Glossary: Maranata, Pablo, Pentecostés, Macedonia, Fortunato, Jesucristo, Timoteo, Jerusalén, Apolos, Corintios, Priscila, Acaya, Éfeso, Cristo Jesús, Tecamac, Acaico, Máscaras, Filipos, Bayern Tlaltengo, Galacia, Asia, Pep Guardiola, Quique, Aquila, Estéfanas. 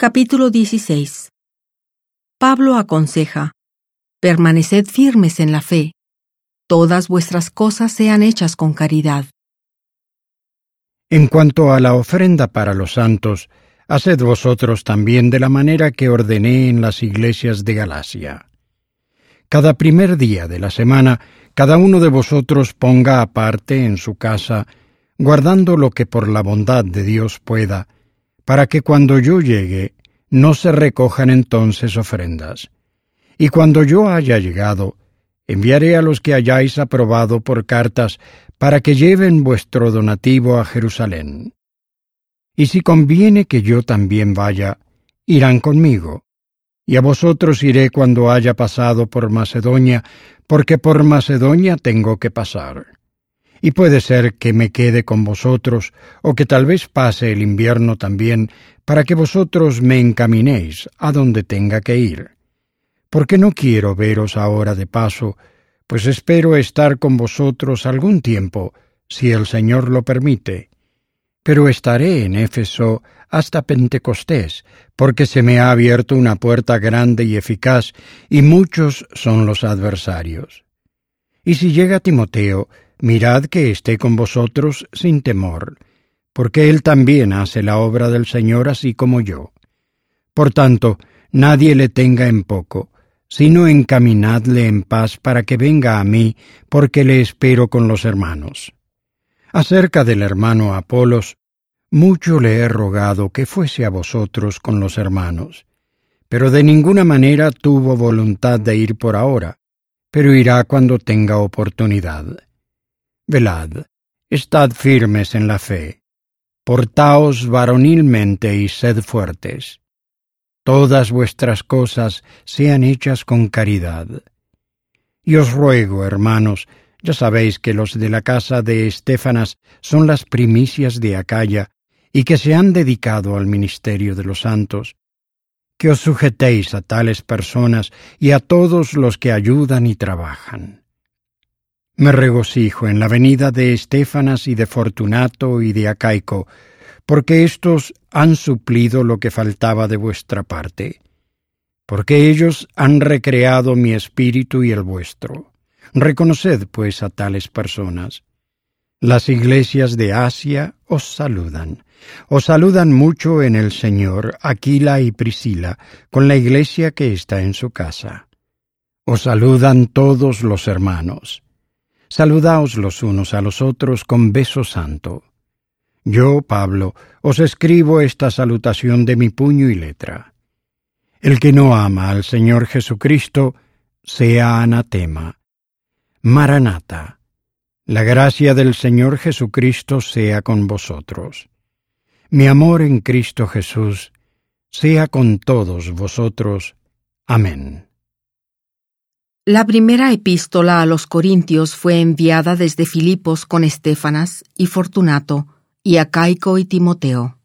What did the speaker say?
Capítulo 16. Pablo aconseja: permaneced firmes en la fe. Todas vuestras cosas sean hechas con caridad. En cuanto a la ofrenda para los santos, haced vosotros también de la manera que ordené en las iglesias de Galacia. Cada primer día de la semana, cada uno de vosotros ponga aparte en su casa, guardando lo que por la bondad de Dios pueda, para que cuando yo llegue, no se recojan entonces ofrendas. Y cuando yo haya llegado, enviaré a los que hayáis aprobado por cartas, para que lleven vuestro donativo a Jerusalén. Y si conviene que yo también vaya, irán conmigo. Y a vosotros iré cuando haya pasado por Macedonia, porque por Macedonia tengo que pasar. Y puede ser que me quede con vosotros, o que tal vez pase el invierno también, para que vosotros me encaminéis a donde tenga que ir. Porque no quiero veros ahora de paso, pues espero estar con vosotros algún tiempo, si el Señor lo permite. Pero estaré en Éfeso hasta Pentecostés, porque se me ha abierto una puerta grande y eficaz, y muchos son los adversarios. Y si llega Timoteo, mirad que esté con vosotros sin temor, porque él también hace la obra del Señor así como yo. Por tanto, nadie le tenga en poco, sino encaminadle en paz para que venga a mí, porque le espero con los hermanos. Acerca del hermano Apolos, mucho le he rogado que fuese a vosotros con los hermanos, pero de ninguna manera tuvo voluntad de ir por ahora, pero irá cuando tenga oportunidad. Velad, estad firmes en la fe, portaos varonilmente y sed fuertes. Todas vuestras cosas sean hechas con caridad. Y os ruego, hermanos, ya sabéis que los de la casa de Estéfanas son las primicias de Acaya y que se han dedicado al ministerio de los santos, que os sujetéis a tales personas y a todos los que ayudan y trabajan. Me regocijo en la venida de Estéfanas y de Fortunato y de Acaico, porque éstos han suplido lo que faltaba de vuestra parte, porque ellos han recreado mi espíritu y el vuestro. Reconoced, pues, a tales personas. Las iglesias de Asia os saludan. Os saludan mucho en el Señor Aquila y Priscila, con la iglesia que está en su casa. Os saludan todos los hermanos. Saludaos los unos a los otros con beso santo. Yo, Pablo, os escribo esta salutación de mi puño y letra. El que no ama al Señor Jesucristo, sea anatema. Maranata. La gracia del Señor Jesucristo sea con vosotros. Mi amor en Cristo Jesús, sea con todos vosotros. Amén. La primera epístola a los Corintios fue enviada desde Filipos con Estéfanas y Fortunato, y Acaico y Timoteo.